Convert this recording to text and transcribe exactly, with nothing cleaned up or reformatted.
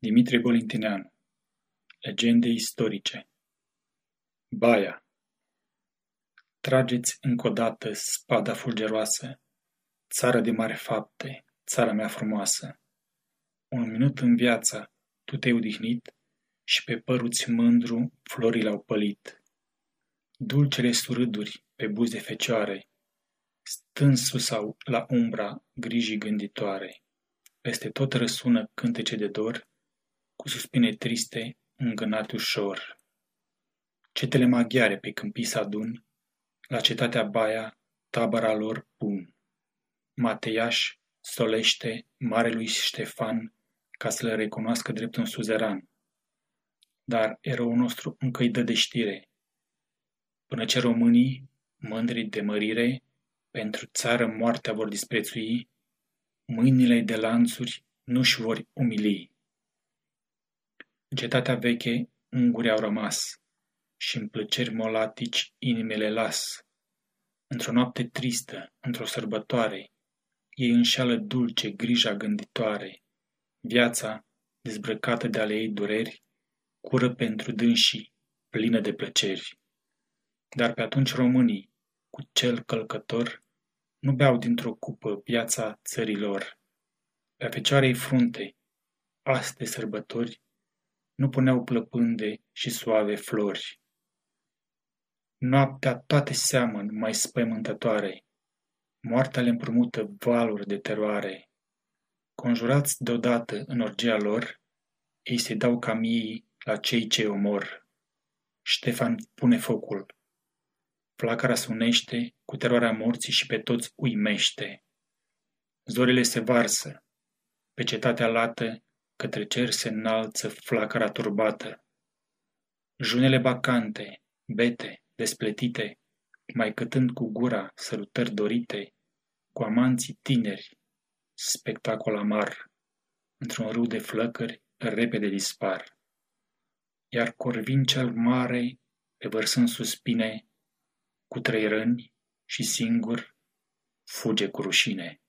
Dimitrie Bolintineanu. Legende istorice. Baia. Trageți încă o dată spada fulgeroasă, țară de mari fapte, țara mea frumoasă. Un minut în viața tu te-ai odihnit și pe păruți mândru florile au pălit. Dulcele surâduri pe buze fecioare, stânsul sau la umbra grijii gânditoare. Peste tot răsună cântece de dor, cu suspine triste, îngânate ușor. Cetele maghiare pe câmpii s-adun, la cetatea Baia, tabăra lor pun. Mateiaș solește marelui Ștefan ca să le recunoască drept un suzeran. Dar eroul nostru încă îi dă de știre, până ce românii, mândri de mărire, pentru țară moartea vor disprețui, mâinile de lanțuri nu-și vor umili. În cetatea veche ungurii au rămas și în plăceri molatici inimile las. Într-o noapte tristă, într-o sărbătoare, ei înșeală dulce grija gânditoare. Viața, dezbrăcată de ale ei dureri, cură pentru dânsii, plină de plăceri. Dar pe atunci românii, cu cel călcător, nu beau dintr-o cupă viața țărilor. Pe-a fecioarei frunte, aste sărbători, nu puneau plăpânde și suave flori. Noaptea toate seamăn mai spăimântătoare, moartea le împrumută valuri de teroare. Conjurați deodată în orgia lor, ei se dau ca miei la cei ce omor. Ștefan pune focul. Flacăra sunește, cu teroarea morții și pe toți uimește. Zorile se varsă, pe cetatea lată, către cer se înalță flacăra turbată. Junele bacante, bete, despletite, mai cătând cu gura sărutări dorite, cu amanții tineri, spectacol amar, într-un râu de flăcări repede dispar. Iar Corvin cel mare, revărsând suspine, cu trei răni și singur fuge cu rușine.